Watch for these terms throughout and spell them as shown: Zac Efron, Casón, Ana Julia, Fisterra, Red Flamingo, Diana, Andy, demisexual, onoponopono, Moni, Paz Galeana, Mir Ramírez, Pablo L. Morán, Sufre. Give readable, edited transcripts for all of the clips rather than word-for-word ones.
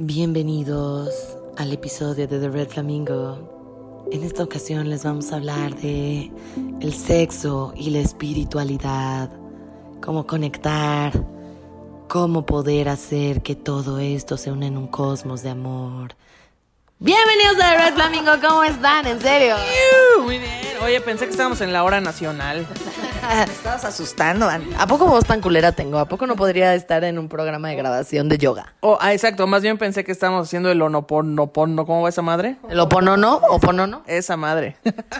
Bienvenidos al episodio de The Red Flamingo. En esta ocasión les vamos a hablar de el sexo y la espiritualidad, cómo conectar, cómo poder hacer que todo esto se una en un cosmos de amor. Bienvenidos a The Red Flamingo, ¿cómo están? ¿En serio? Muy bien. Oye, pensé que estábamos en la hora nacional. Me estabas asustando, Ana. ¿A poco vos tan culera tengo? ¿A poco no podría estar en un programa de grabación de yoga? Exacto. Más bien pensé que estábamos haciendo el onoponopono. ¿Cómo va esa madre? ¿El oponono? ¿Oponono? Esa madre.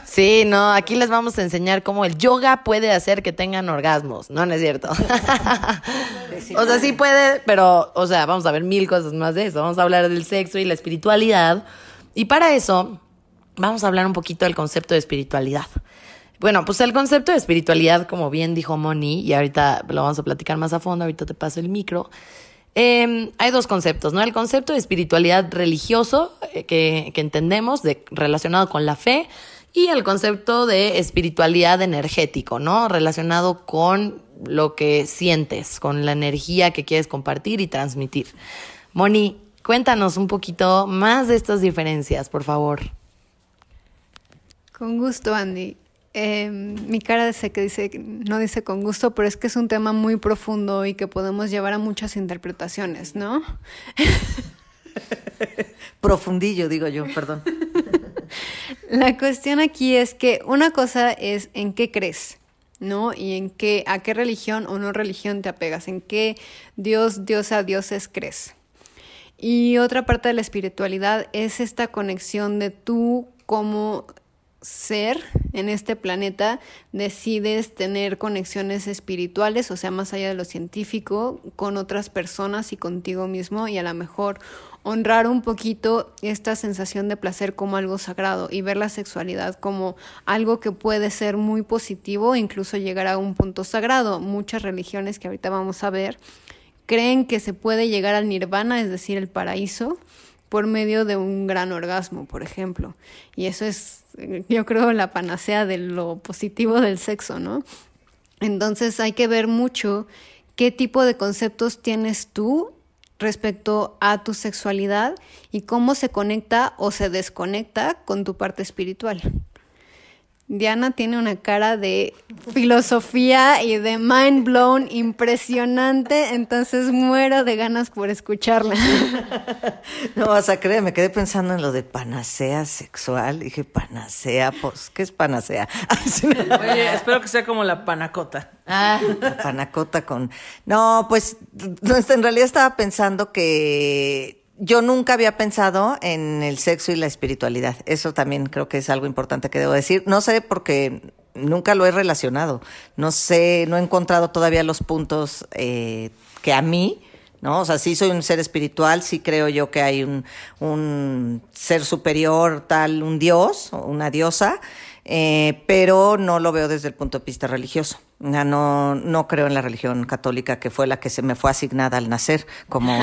Sí, no. Aquí les vamos a enseñar cómo el yoga puede hacer que tengan orgasmos. No, no es cierto. O sea, sí puede, pero, o sea, vamos a ver mil cosas más de eso. Vamos a hablar del sexo y la espiritualidad. Y para eso, vamos a hablar un poquito del concepto de espiritualidad. Bueno, pues el concepto de espiritualidad, como bien dijo Moni, y ahorita lo vamos a platicar más a fondo, ahorita te paso el micro. Hay dos conceptos, ¿no? El concepto de espiritualidad religioso, que entendemos, relacionado con la fe, y el concepto de espiritualidad energético, ¿no? Relacionado con lo que sientes, con la energía que quieres compartir y transmitir. Moni, cuéntanos un poquito más de estas diferencias, por favor. Con gusto, Andy. Mi cara sé que dice, no dice con gusto, pero es que es un tema muy profundo y que podemos llevar a muchas interpretaciones, ¿no? Profundillo, digo yo, perdón. La cuestión aquí es que una cosa es en qué crees, ¿no? Y en qué, a qué religión o no religión te apegas, en qué Dios, diosa, dioses crees. Y otra parte de la espiritualidad es esta conexión de tú como ser en este planeta, decides tener conexiones espirituales, o sea, más allá de lo científico, con otras personas y contigo mismo, y a lo mejor honrar un poquito esta sensación de placer como algo sagrado y ver la sexualidad como algo que puede ser muy positivo, incluso llegar a un punto sagrado. Muchas religiones que ahorita vamos a ver creen que se puede llegar al nirvana, es decir, el paraíso, por medio de un gran orgasmo, por ejemplo. Y eso es, yo creo, la panacea de lo positivo del sexo, ¿no? Entonces hay que ver mucho qué tipo de conceptos tienes tú respecto a tu sexualidad y cómo se conecta o se desconecta con tu parte espiritual. Diana tiene una cara de filosofía y de mind blown impresionante, entonces muero de ganas por escucharla. No, o sea, créeme, me quedé pensando en lo de panacea sexual. Dije, panacea, pues, ¿qué es panacea? Oye, espero que sea como la panacota. Ah. La panacota con... No, pues, en realidad estaba pensando que... Yo nunca había pensado en el sexo y la espiritualidad. Eso también creo que es algo importante que debo decir. No sé, porque nunca lo he relacionado. No sé, no he encontrado todavía los puntos que a mí, ¿no? O sea, sí soy un ser espiritual, sí creo yo que hay un ser superior, tal, un dios o una diosa, pero no lo veo desde el punto de vista religioso. No creo en la religión católica, que fue la que se me fue asignada al nacer, como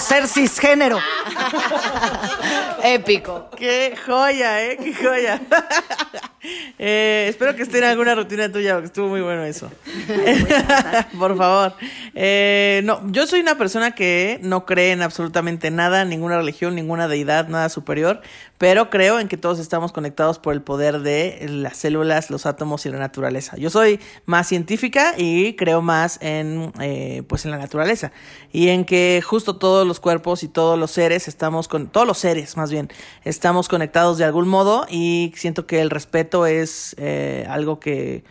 ser cisgénero. Épico. Qué joya, ¿eh? Qué joya. Espero que esté en alguna rutina tuya, porque estuvo muy bueno eso. Por favor. No, yo soy una persona que no cree en absolutamente nada, ninguna religión, ninguna deidad, nada superior, pero creo en que todos estamos conectados por el poder de las células, los átomos y la naturaleza. Yo soy más científica y creo más en la naturaleza y en que justo todos los cuerpos y todos los seres estamos conectados de algún modo, y siento que el respeto es algo que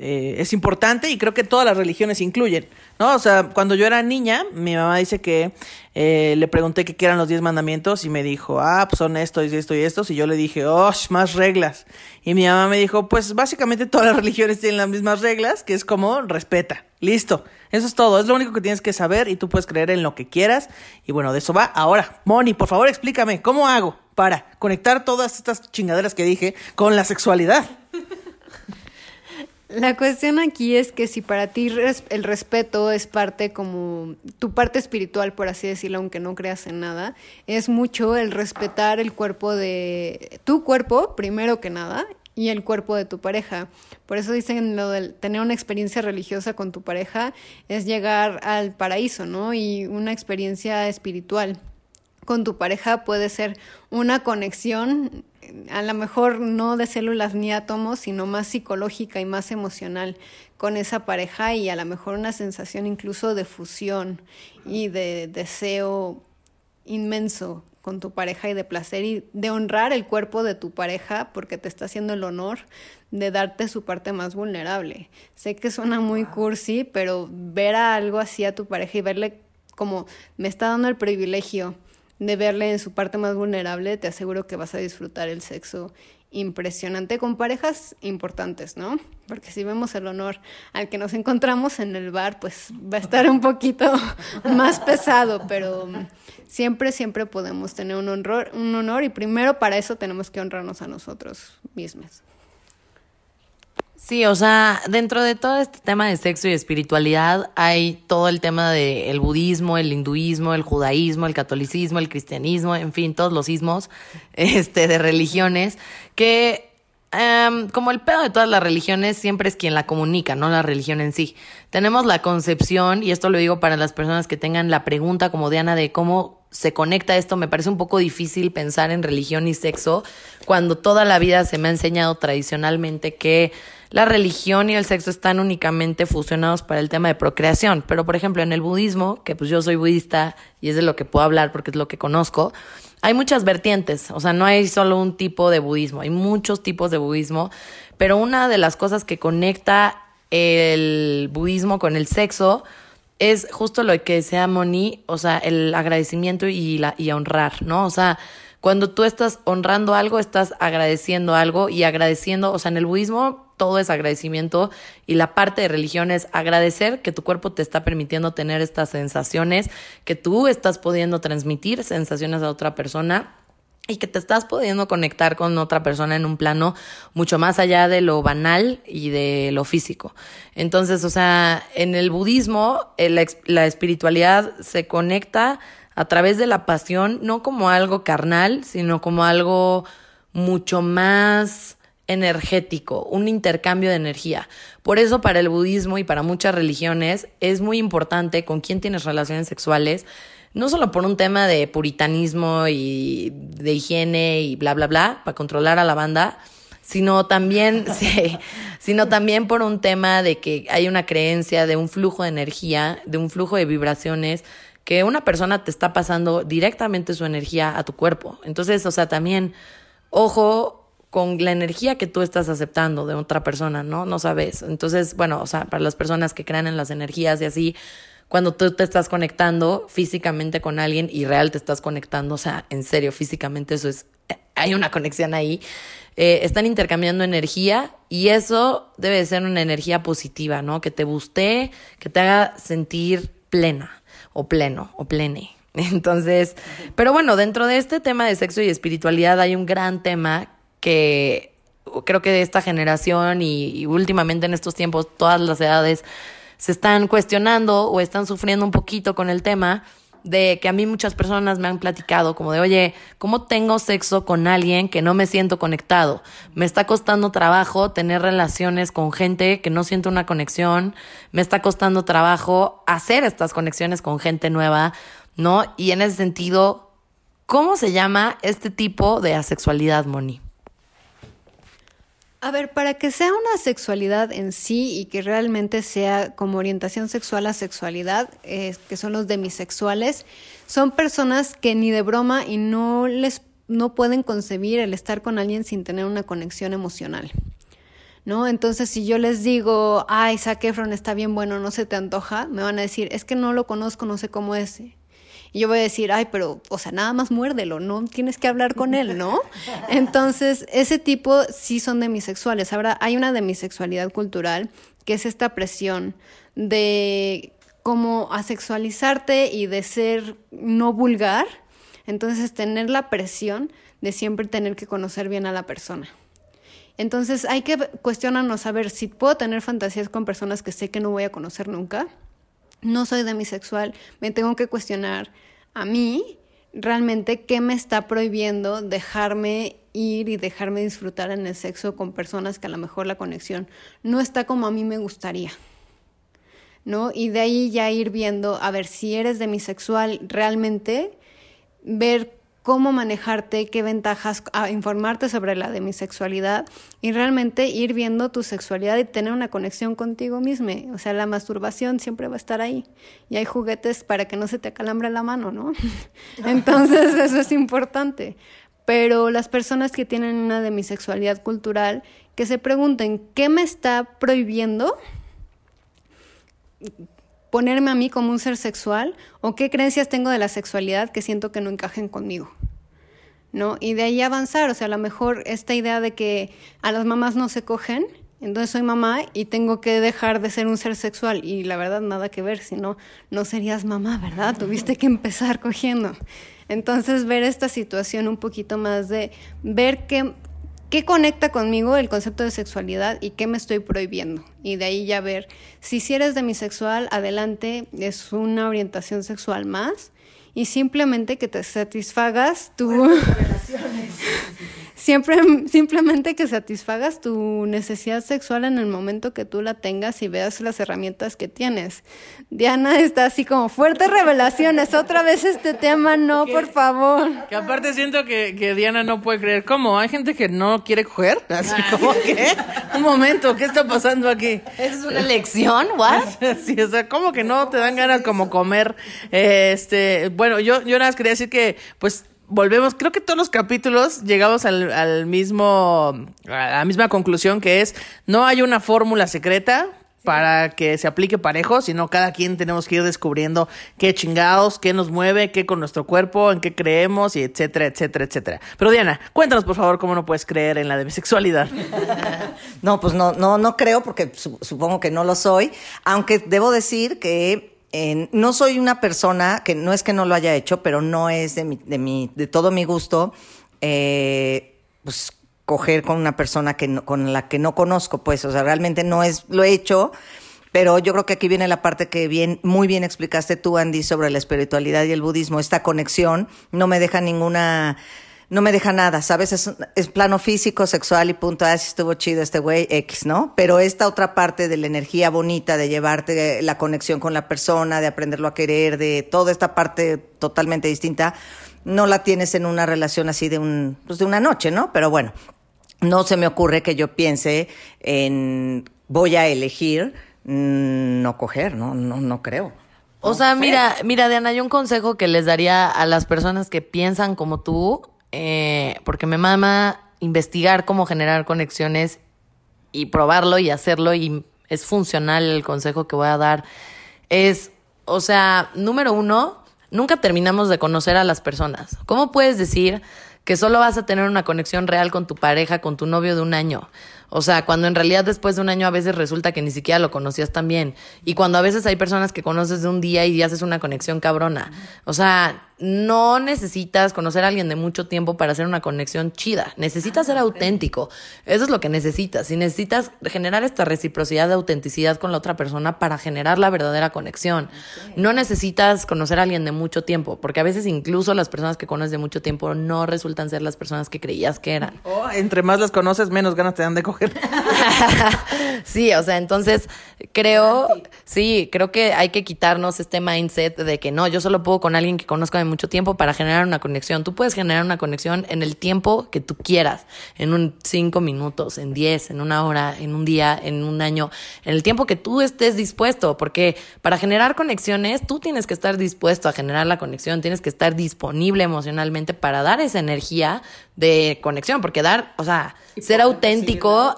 es importante, y creo que todas las religiones incluyen, ¿no? O sea, cuando yo era niña, mi mamá dice que le pregunté qué eran los 10 mandamientos y me dijo, pues son estos y esto y estos, y yo le dije, más reglas. Y mi mamá me dijo, pues básicamente todas las religiones tienen las mismas reglas, que es como respeta, listo. Eso es todo, es lo único que tienes que saber, y tú puedes creer en lo que quieras. Y bueno, de eso va. Ahora, Moni, por favor, explícame, ¿cómo hago para conectar todas estas chingaderas que dije con la sexualidad? La cuestión aquí es que si para ti el respeto es parte como tu parte espiritual, por así decirlo, aunque no creas en nada, es mucho el respetar el cuerpo de tu cuerpo, primero que nada, y el cuerpo de tu pareja. Por eso dicen lo de tener una experiencia religiosa con tu pareja es llegar al paraíso, ¿no? Y una experiencia espiritual con tu pareja puede ser una conexión, a lo mejor no de células ni átomos, sino más psicológica y más emocional con esa pareja, y a lo mejor una sensación incluso de fusión y de deseo inmenso con tu pareja y de placer y de honrar el cuerpo de tu pareja porque te está haciendo el honor de darte su parte más vulnerable. Sé que suena muy cursi, pero ver algo así a tu pareja y verle como me está dando el privilegio de verle en su parte más vulnerable, te aseguro que vas a disfrutar el sexo impresionante con parejas importantes, ¿no? Porque si vemos el honor al que nos encontramos en el bar, pues va a estar un poquito más pesado, pero siempre, siempre podemos tener un honor y primero para eso tenemos que honrarnos a nosotros mismos. Sí, o sea, dentro de todo este tema de sexo y espiritualidad hay todo el tema del budismo, el hinduismo, el judaísmo, el catolicismo, el cristianismo, en fin, todos los ismos de religiones, que como el pedo de todas las religiones siempre es quien la comunica, no la religión en sí. Tenemos la concepción, y esto lo digo para las personas que tengan la pregunta como Diana de cómo se conecta esto, me parece un poco difícil pensar en religión y sexo cuando toda la vida se me ha enseñado tradicionalmente que la religión y el sexo están únicamente fusionados para el tema de procreación. Pero, por ejemplo, en el budismo, que pues yo soy budista y es de lo que puedo hablar porque es lo que conozco, hay muchas vertientes, o sea, no hay solo un tipo de budismo, hay muchos tipos de budismo, pero una de las cosas que conecta el budismo con el sexo es justo lo que decía Moni, o sea, el agradecimiento y honrar, ¿no? O sea, cuando tú estás honrando algo, estás agradeciendo algo y agradeciendo, o sea, en el budismo todo es agradecimiento y la parte de religión es agradecer que tu cuerpo te está permitiendo tener estas sensaciones, que tú estás pudiendo transmitir sensaciones a otra persona y que te estás pudiendo conectar con otra persona en un plano mucho más allá de lo banal y de lo físico. Entonces, o sea, en el budismo, la espiritualidad se conecta a través de la pasión, no como algo carnal, sino como algo mucho más energético, un intercambio de energía. Por eso para el budismo y para muchas religiones es muy importante con quién tienes relaciones sexuales, no solo por un tema de puritanismo y de higiene y bla, bla, bla, para controlar a la banda, sino también por un tema de que hay una creencia de un flujo de energía, de un flujo de vibraciones, que una persona te está pasando directamente su energía a tu cuerpo. Entonces, o sea, también, ojo con la energía que tú estás aceptando de otra persona, ¿no? No sabes. Entonces, bueno, o sea, para las personas que crean en las energías y así, cuando tú te estás conectando físicamente con alguien y real te estás conectando, o sea, en serio, físicamente eso es, hay una conexión ahí, están intercambiando energía y eso debe de ser una energía positiva, ¿no? Que te guste, que te haga sentir plena o pleno o plene. Entonces, pero bueno, dentro de este tema de sexo y espiritualidad hay un gran tema que creo que de esta generación y últimamente en estos tiempos todas las edades se están cuestionando o están sufriendo un poquito con el tema de que a mí muchas personas me han platicado como de, oye, ¿cómo tengo sexo con alguien que no me siento conectado? Me está costando trabajo tener relaciones con gente que no siento una conexión, me está costando trabajo hacer estas conexiones con gente nueva, ¿no? Y en ese sentido, ¿cómo se llama este tipo de asexualidad, Moni? A ver, para que sea una sexualidad en sí y que realmente sea como orientación sexual a sexualidad, que son los demisexuales, son personas que ni de broma y no pueden concebir el estar con alguien sin tener una conexión emocional, ¿no? Entonces, si yo les digo, ay, Zac Efron está bien bueno, no se te antoja, me van a decir, es que no lo conozco, no sé cómo es. Y yo voy a decir, ay, pero, o sea, nada más muérdelo, no tienes que hablar con él, ¿no? Entonces, ese tipo sí son demisexuales. Ahora, hay una demisexualidad cultural, que es esta presión de como asexualizarte y de ser no vulgar. Entonces, tener la presión de siempre tener que conocer bien a la persona. Entonces, hay que cuestionarnos, a ver, si puedo tener fantasías con personas que sé que no voy a conocer nunca. No soy demisexual, me tengo que cuestionar a mí realmente qué me está prohibiendo dejarme ir y dejarme disfrutar en el sexo con personas que a lo mejor la conexión no está como a mí me gustaría, ¿no? Y de ahí ya ir viendo, a ver, si eres demisexual realmente, ver cómo manejarte, qué ventajas, a informarte sobre la demisexualidad y realmente ir viendo tu sexualidad y tener una conexión contigo misma. O sea, la masturbación siempre va a estar ahí. Y hay juguetes para que no se te acalambre la mano, ¿no? Entonces, eso es importante. Pero las personas que tienen una demisexualidad cultural, que se pregunten, ¿qué me está prohibiendo ponerme a mí como un ser sexual? ¿O qué creencias tengo de la sexualidad que siento que no encajen conmigo? ¿No? Y de ahí avanzar. O sea, a lo mejor esta idea de que a las mamás no se cogen, entonces soy mamá y tengo que dejar de ser un ser sexual. Y la verdad, nada que ver, si no, no serías mamá, ¿verdad? Tuviste que empezar cogiendo. Entonces, ver esta situación un poquito más de ver ¿qué conecta conmigo el concepto de sexualidad y qué me estoy prohibiendo? Y de ahí ya ver, si eres demisexual, adelante, es una orientación sexual más y simplemente que te satisfagas simplemente que satisfagas tu necesidad sexual en el momento que tú la tengas y veas las herramientas que tienes. Diana está así como, fuertes revelaciones, otra vez este tema, no, por favor. Que aparte siento que Diana no puede creer, ¿cómo? ¿Hay gente que no quiere coger? Así como, ¿qué? Un momento, ¿qué está pasando aquí? ¿Es una elección? ¿What? Sí, o sea, ¿cómo que no te dan ganas como comer? Bueno, yo nada más quería decir que, pues, volvemos, creo que todos los capítulos llegamos a la misma conclusión, que es, no hay una fórmula secreta para que se aplique parejo, sino cada quien tenemos que ir descubriendo qué chingados, qué nos mueve, qué con nuestro cuerpo, en qué creemos, y etcétera, etcétera, etcétera. Pero Diana, cuéntanos por favor cómo no puedes creer en la demisexualidad. No, pues no creo, porque supongo que no lo soy, aunque debo decir que no soy una persona, que no es que no lo haya hecho, pero no es de todo mi gusto, pues, coger con una persona con la que no conozco, pues, o sea, realmente no es, lo he hecho, pero yo creo que aquí viene la parte que muy bien explicaste tú, Andy, sobre la espiritualidad y el budismo. Esta conexión no me deja no me deja nada, ¿sabes? Es plano físico, sexual y punto. Ah, sí estuvo chido este güey, X, ¿no? Pero esta otra parte de la energía bonita, de llevarte la conexión con la persona, de aprenderlo a querer, de toda esta parte totalmente distinta, no la tienes en una relación así de una noche, ¿no? Pero bueno, no se me ocurre que yo piense en voy a elegir no coger, no creo. O sea, mira, Diana, yo un consejo que les daría a las personas que piensan como tú, porque me mama investigar cómo generar conexiones y probarlo y hacerlo, y es funcional el consejo que voy a dar. Es, o sea, número uno, nunca terminamos de conocer a las personas. ¿Cómo puedes decir que solo vas a tener una conexión real con tu pareja, con tu novio de un año? O sea, cuando en realidad después de un año a veces resulta que ni siquiera lo conocías tan bien. Y cuando a veces hay personas que conoces de un día y haces una conexión cabrona. O sea, no necesitas conocer a alguien de mucho tiempo para hacer una conexión chida. Necesitas ser auténtico. Eso es lo que necesitas. Y necesitas generar esta reciprocidad de autenticidad con la otra persona para generar la verdadera conexión. No necesitas conocer a alguien de mucho tiempo, porque a veces incluso las personas que conoces de mucho tiempo no resultan ser las personas que creías que eran. O entre más las conoces, menos ganas te dan de coger. Sí, o sea, entonces creo que hay que quitarnos este mindset de que no, yo solo puedo con alguien que conozco de mucho tiempo para generar una conexión. Tú puedes generar una conexión en el tiempo que tú quieras, en 5 minutos, en 10, en 1 hora, en un día, en un año, en el tiempo que tú estés dispuesto, porque para generar conexiones tú tienes que estar dispuesto a generar la conexión, tienes que estar disponible emocionalmente para dar esa energía de conexión, porque ser auténtico,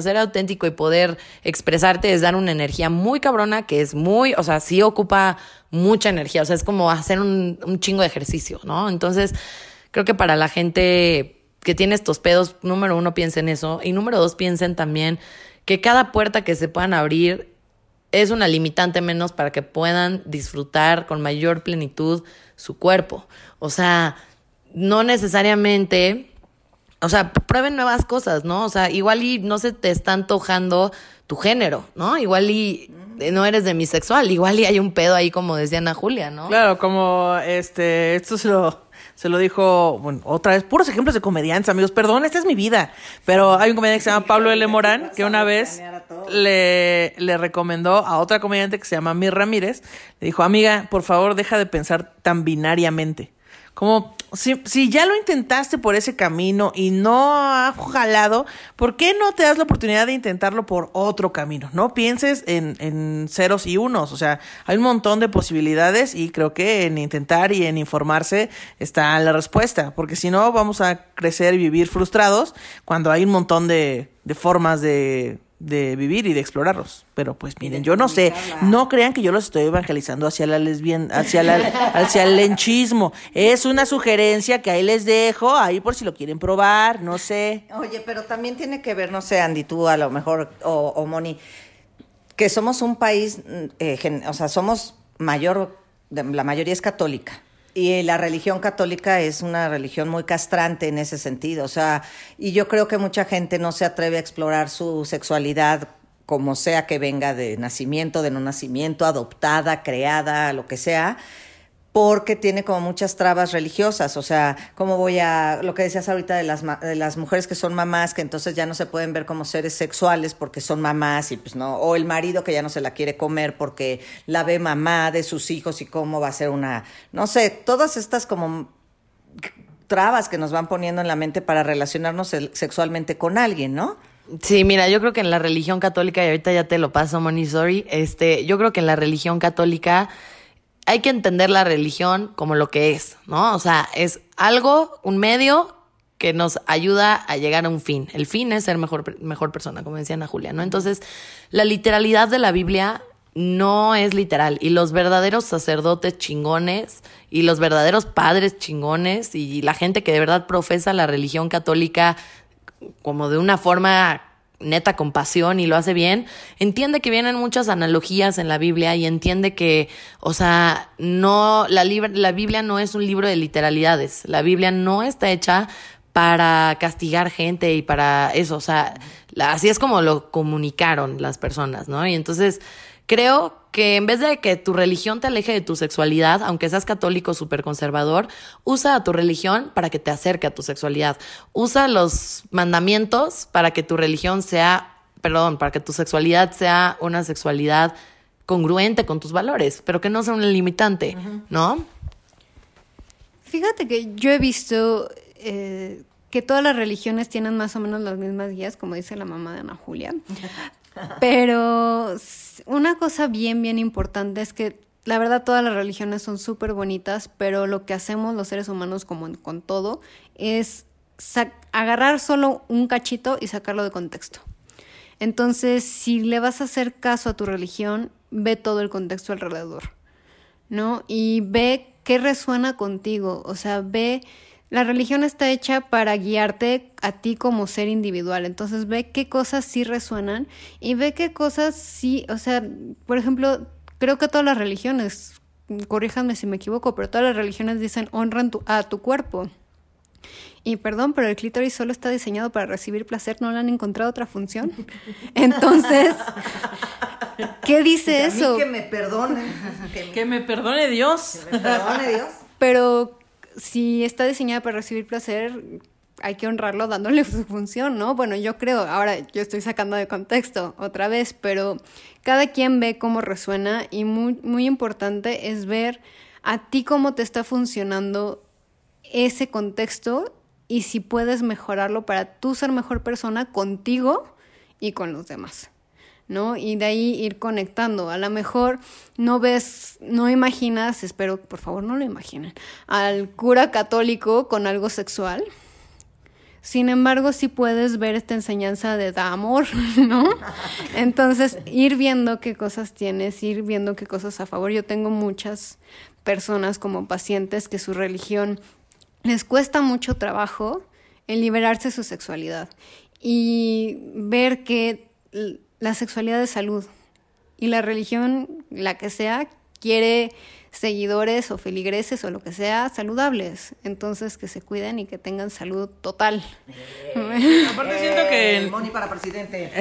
ser auténtico y poder expresarte es dar una energía muy cabrona, que es muy, o sea, sí ocupa mucha energía, o sea, es como hacer un chingo de ejercicio, ¿no? Entonces, creo que para la gente que tiene estos pedos, número uno, piensen eso, y número dos, piensen también que cada puerta que se puedan abrir es una limitante menos para que puedan disfrutar con mayor plenitud su cuerpo. O sea, no necesariamente, o sea, prueben nuevas cosas, ¿no? O sea, igual y no se te está antojando tu género, ¿no? Igual y no eres demisexual, igual y hay un pedo ahí, como decía Ana Julia, ¿no? Claro, como esto se lo dijo, bueno, otra vez, puros ejemplos de comediantes, amigos, perdón, esta es mi vida, pero hay un comediante que se llama Pablo L. Morán, que una vez le recomendó a otra comediante que se llama Mir Ramírez, le dijo, amiga, por favor, deja de pensar tan binariamente. Como, si ya lo intentaste por ese camino y no ha jalado, ¿por qué no te das la oportunidad de intentarlo por otro camino? No pienses en ceros y unos. O sea, hay un montón de posibilidades y creo que en intentar y en informarse está la respuesta. Porque si no, vamos a crecer y vivir frustrados cuando hay un montón de formas de vivir y de explorarlos. Pero pues miren, yo no sé, no crean que yo los estoy evangelizando hacia la lesbiana, hacia el lenchismo. Es una sugerencia que ahí les dejo, ahí por si lo quieren probar, no sé. Oye, pero también tiene que ver, no sé, Andy, tú a lo mejor, o Moni, que somos un país, o sea, somos la mayoría es católica. Y la religión católica es una religión muy castrante en ese sentido. O sea, y yo creo que mucha gente no se atreve a explorar su sexualidad, como sea que venga de nacimiento, de no nacimiento, adoptada, creada, lo que sea, porque tiene como muchas trabas religiosas. O sea, ¿cómo voy a...? Lo que decías ahorita de las mujeres que son mamás, que entonces ya no se pueden ver como seres sexuales porque son mamás y pues no... O el marido que ya no se la quiere comer porque la ve mamá de sus hijos y cómo va a ser una... No sé, todas estas como trabas que nos van poniendo en la mente para relacionarnos sexualmente con alguien, ¿no? Sí, mira, yo creo que en la religión católica, y ahorita ya te lo paso, Moni, sorry, yo creo que en la religión católica... Hay que entender la religión como lo que es, ¿no? O sea, es algo, un medio que nos ayuda a llegar a un fin. El fin es ser mejor persona, como decía Ana Julia, ¿no? Entonces, la literalidad de la Biblia no es literal. Y los verdaderos sacerdotes chingones y los verdaderos padres chingones y la gente que de verdad profesa la religión católica como de una forma... neta con pasión y lo hace bien, entiende que vienen muchas analogías en la Biblia y entiende que, o sea, no, la Biblia no es un libro de literalidades, la Biblia no está hecha para castigar gente y para eso, o sea, así es como lo comunicaron las personas, ¿no? Y entonces creo que en vez de que tu religión te aleje de tu sexualidad, aunque seas católico súper conservador, usa a tu religión para que te acerque a tu sexualidad. Usa los mandamientos para que tu religión sea, perdón, para que tu sexualidad sea una sexualidad congruente con tus valores, pero que no sea un limitante, ¿no? Fíjate que yo he visto que todas las religiones tienen más o menos las mismas guías, como dice la mamá de Ana Julia. Pero una cosa bien, bien importante es que la verdad todas las religiones son súper bonitas, pero lo que hacemos los seres humanos como con todo es agarrar solo un cachito y sacarlo de contexto. Entonces, si le vas a hacer caso a tu religión, ve todo el contexto alrededor, ¿no? Y ve qué resuena contigo, o sea, ve... La religión está hecha para guiarte a ti como ser individual. Entonces ve qué cosas sí resuenan y ve qué cosas sí... O sea, por ejemplo, creo que todas las religiones, corríjanme si me equivoco, pero todas las religiones dicen honran a tu cuerpo. Y perdón, pero el clítoris solo está diseñado para recibir placer. ¿No le han encontrado otra función? Entonces... ¿Qué dice a mí eso? Que me perdone. Que me perdone Dios. Que me perdone Dios. Pero... Si está diseñada para recibir placer, hay que honrarlo dándole su función, ¿no? Bueno, yo creo, ahora yo estoy sacando de contexto otra vez, pero cada quien ve cómo resuena y muy, muy importante es ver a ti cómo te está funcionando ese contexto y si puedes mejorarlo para tú ser mejor persona contigo y con los demás, ¿no? Y de ahí ir conectando. A lo mejor no ves, no imaginas, espero, por favor, no lo imaginen, al cura católico con algo sexual. Sin embargo, sí puedes ver esta enseñanza de amor, ¿no? Entonces, ir viendo qué cosas tienes, ir viendo qué cosas a favor. Yo tengo muchas personas como pacientes que su religión les cuesta mucho trabajo el liberarse de su sexualidad y ver que la sexualidad es salud y la religión, la que sea, quiere seguidores o feligreses o lo que sea saludables. Entonces, que se cuiden y que tengan salud total. Aparte siento que... Moni para presidente.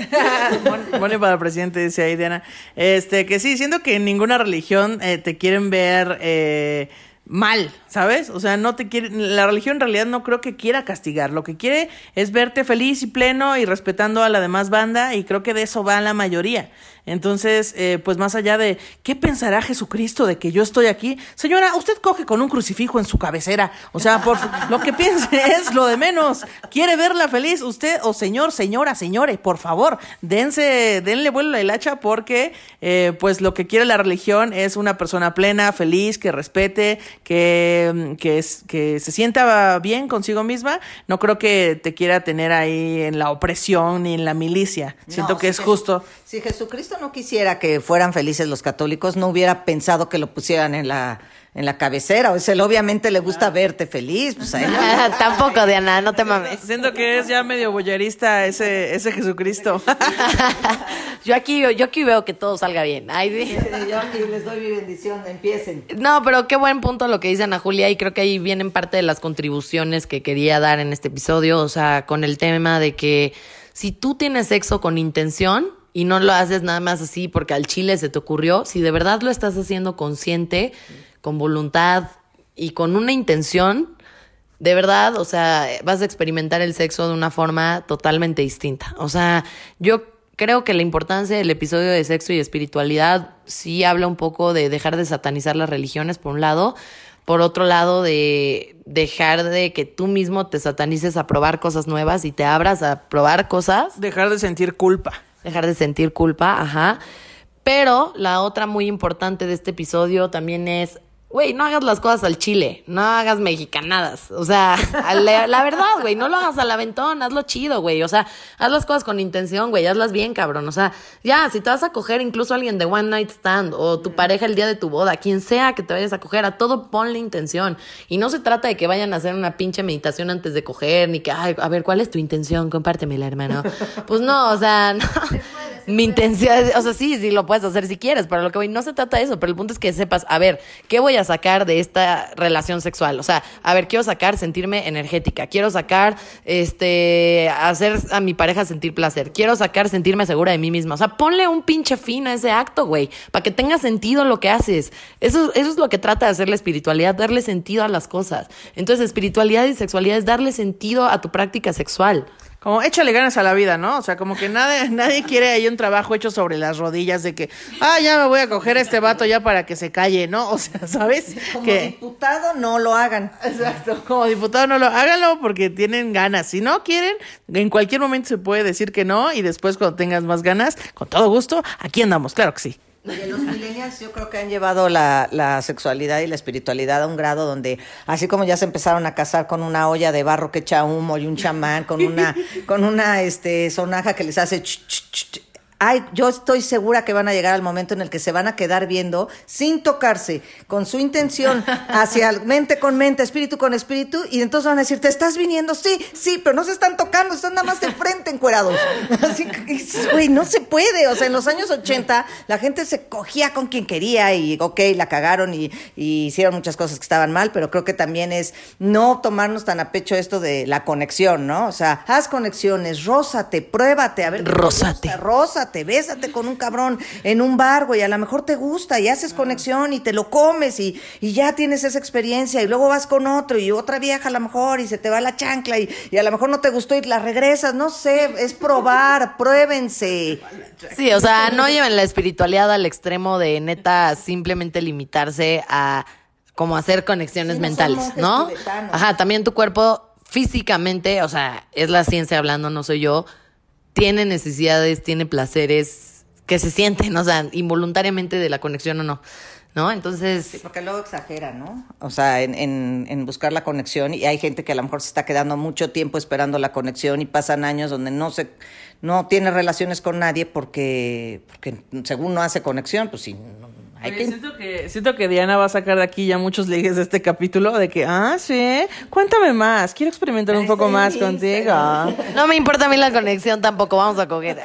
Moni para presidente, dice ahí Diana. Que sí, siento que en ninguna religión te quieren ver... mal, ¿sabes? O sea, no te quiere, la religión en realidad no creo que quiera castigar, lo que quiere es verte feliz y pleno y respetando a la demás banda, y creo que de eso va la mayoría. Entonces, pues más allá de ¿qué pensará Jesucristo de que yo estoy aquí? Señora, usted coge con un crucifijo en su cabecera, o sea, lo que piense es lo de menos. ¿Quiere verla feliz? Usted, o señor, señora, señores, por favor, denle vuelo a la hacha, porque pues lo que quiere la religión es una persona plena, feliz, que respete, que se sienta bien consigo misma. No creo que te quiera tener ahí en la opresión ni en la milicia. Siento que es justo. Si Jesucristo no quisiera que fueran felices los católicos, no hubiera pensado que lo pusieran en la cabecera. O sea, él obviamente le gusta verte feliz. Pues ahí no. Tampoco, Diana, no te mames. Siento que es ya medio boyerista ese Jesucristo. Yo aquí veo que todo salga bien. Ay, sí. Yo aquí les doy mi bendición, empiecen. No, pero qué buen punto lo que dice Ana Julia, y creo que ahí vienen parte de las contribuciones que quería dar en este episodio. O sea, con el tema de que si tú tienes sexo con intención y no lo haces nada más así porque al chile se te ocurrió, si de verdad lo estás haciendo consciente, con voluntad y con una intención, de verdad, o sea, vas a experimentar el sexo de una forma totalmente distinta. O sea, yo creo que la importancia del episodio de sexo y espiritualidad sí habla un poco de dejar de satanizar las religiones, por un lado. Por otro lado, de dejar de que tú mismo te satanices a probar cosas nuevas y te abras a probar cosas. Dejar de sentir culpa, ajá. Pero la otra muy importante de este episodio también es, güey, no hagas las cosas al chile, no hagas mexicanadas. O sea, la verdad, güey, no lo hagas al aventón, hazlo chido, güey. O sea, haz las cosas con intención, güey, hazlas bien, cabrón. O sea, ya, si te vas a coger incluso a alguien de one night stand o tu pareja el día de tu boda, quien sea que te vayas a coger, a todo ponle intención. Y no se trata de que vayan a hacer una pinche meditación antes de coger, ni que, ay, a ver, ¿cuál es tu intención? Compártemela, hermano. Pues no, o sea, no. Mi intención, o sea, sí lo puedes hacer si quieres, pero lo que voy, no se trata de eso, pero el punto es que sepas, a ver, ¿qué voy a sacar de esta relación sexual? O sea, a ver, quiero sacar sentirme energética, quiero sacar, hacer a mi pareja sentir placer, quiero sacar sentirme segura de mí misma. O sea, ponle un pinche fin a ese acto, güey, para que tenga sentido lo que haces. Eso es lo que trata de hacer la espiritualidad, darle sentido a las cosas. Entonces, espiritualidad y sexualidad es darle sentido a tu práctica sexual. Como échale ganas a la vida, ¿no? O sea, como que nadie quiere ahí un trabajo hecho sobre las rodillas de que, ya me voy a coger a este vato ya para que se calle, ¿no? O sea, ¿sabes? Como diputado no lo hagan. Exacto, como diputado no lo háganlo porque tienen ganas. Si no quieren, en cualquier momento se puede decir que no, y después cuando tengas más ganas, con todo gusto, aquí andamos, claro que sí. Oye, los millennials yo creo que han llevado la sexualidad y la espiritualidad a un grado donde, así como ya se empezaron a casar con una olla de barro que echa humo y un chamán, con una sonaja que les hace ay, yo estoy segura que van a llegar al momento en el que se van a quedar viendo sin tocarse, con su intención hacia mente con mente, espíritu con espíritu, y entonces van a decir, ¿te estás viniendo? Sí, pero no se están tocando, están nada más de frente encuerados. Así que, güey, no se puede. O sea, en los años 80 la gente se cogía con quien quería y la cagaron y hicieron muchas cosas que estaban mal, pero creo que también es no tomarnos tan a pecho esto de la conexión, ¿no? O sea, haz conexiones, rózate, pruébate, a ver. Bésate con un cabrón en un bar, güey, a lo mejor te gusta y haces conexión y te lo comes y ya tienes esa experiencia, y luego vas con otro y otra vieja a lo mejor y se te va la chancla y a lo mejor no te gustó y la regresas, no sé, es probar, pruébense. Sí, o sea, no lleven la espiritualidad al extremo de neta simplemente limitarse a como hacer conexiones mentales, ¿no? Ajá, también tu cuerpo físicamente, o sea, es la ciencia hablando, no soy yo, tiene necesidades, tiene placeres que se sienten, o sea, involuntariamente de la conexión o no, ¿no? Entonces... Sí, porque luego exagera, ¿no? O sea, en buscar la conexión, y hay gente que a lo mejor se está quedando mucho tiempo esperando la conexión y pasan años donde no tiene relaciones con nadie porque según no hace conexión, pues sí... No, Siento que Diana va a sacar de aquí ya muchos ligues de este capítulo, de que, ah, sí, cuéntame más, quiero experimentar un poco más contigo. No me importa a mí la conexión tampoco, vamos a coger.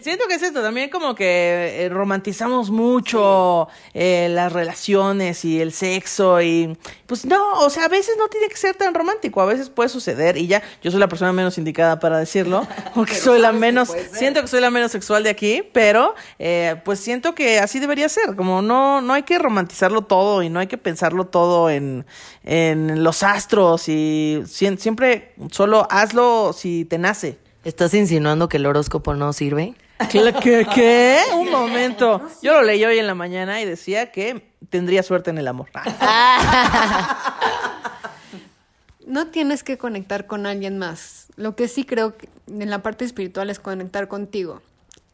Siento que es esto, también como que romantizamos mucho las relaciones y el sexo y, pues no, o sea, a veces no tiene que ser tan romántico, a veces puede suceder y ya, yo soy la persona menos indicada para decirlo, porque soy la menos, siento que soy la menos sexual de aquí, pero pues siento que así debería ser, como no hay que romantizarlo todo y no hay que pensarlo todo en los astros y siempre solo hazlo si te nace. ¿Estás insinuando que el horóscopo no sirve? ¿Qué? Un momento. Yo lo leí hoy en la mañana y decía que tendría suerte en el amor. No tienes que conectar con alguien más. Lo que sí creo que en la parte espiritual es conectar contigo.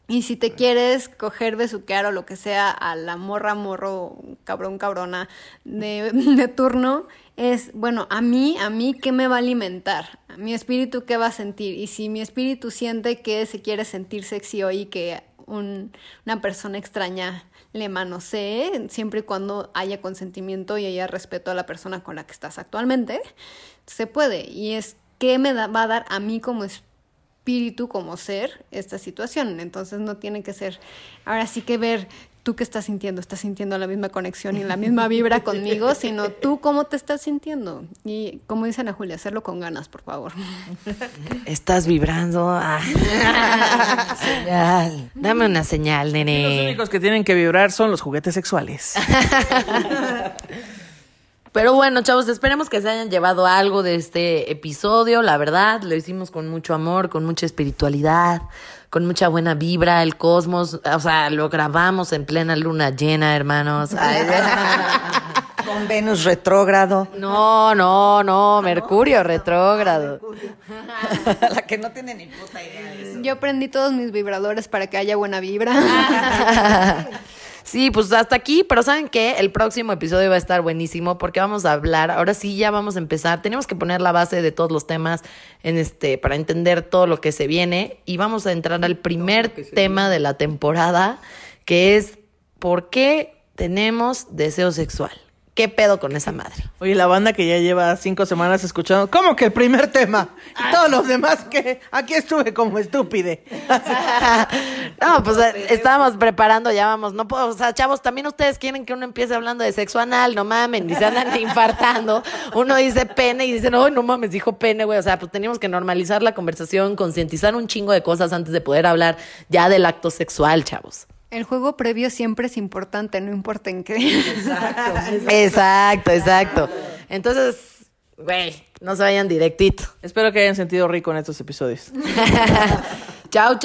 Y si te quieres coger, besuquear o lo que sea a la morra, morro, cabrón, cabrona de turno, es, bueno, a mí, ¿qué me va a alimentar? Mi espíritu, ¿qué va a sentir? Y si mi espíritu siente que se quiere sentir sexy hoy y que una persona extraña le manosee, siempre y cuando haya consentimiento y haya respeto a la persona con la que estás actualmente, se puede. Y es, ¿qué me va a dar a mí como espíritu, como ser, esta situación? Entonces no tiene que ser, ahora sí que ver tú qué estás sintiendo la misma conexión y la misma vibra conmigo, sino tú cómo te estás sintiendo. Y como dice Ana Julia, hacerlo con ganas, por favor. Estás vibrando. Señal. Dame una señal, nene. Los únicos que tienen que vibrar son los juguetes sexuales. Pero bueno, chavos, esperemos que se hayan llevado algo de este episodio. La verdad, lo hicimos con mucho amor, con mucha espiritualidad, con mucha buena vibra, el cosmos. O sea, lo grabamos en plena luna llena, hermanos. Ay, con Venus retrógrado. No, Mercurio retrógrado. Mercurio. La que no tiene ni puta idea de eso. Yo prendí todos mis vibradores para que haya buena vibra. Sí, pues hasta aquí, pero ¿saben qué? El próximo episodio va a estar buenísimo porque vamos a hablar, ahora sí ya vamos a empezar, tenemos que poner la base de todos los temas en para entender todo lo que se viene y vamos a entrar al primer tema de la temporada, que es ¿por qué tenemos deseo sexual? ¿Qué pedo con esa madre? Oye, la banda que ya lleva 5 semanas escuchando, ¿cómo que el primer tema? Y todos los demás que aquí estuve como estúpide. No, pues estábamos preparando, ya vamos. No puedo, o sea, chavos, también ustedes quieren que uno empiece hablando de sexo anal, no mamen, ni se andan infartando. Uno dice pene y dicen, no mames, dijo pene, güey. O sea, pues teníamos que normalizar la conversación, concientizar un chingo de cosas antes de poder hablar ya del acto sexual, chavos. El juego previo siempre es importante, no importa en qué. Exacto. Entonces, güey, no se vayan directito. Espero que hayan sentido rico en estos episodios. Chao.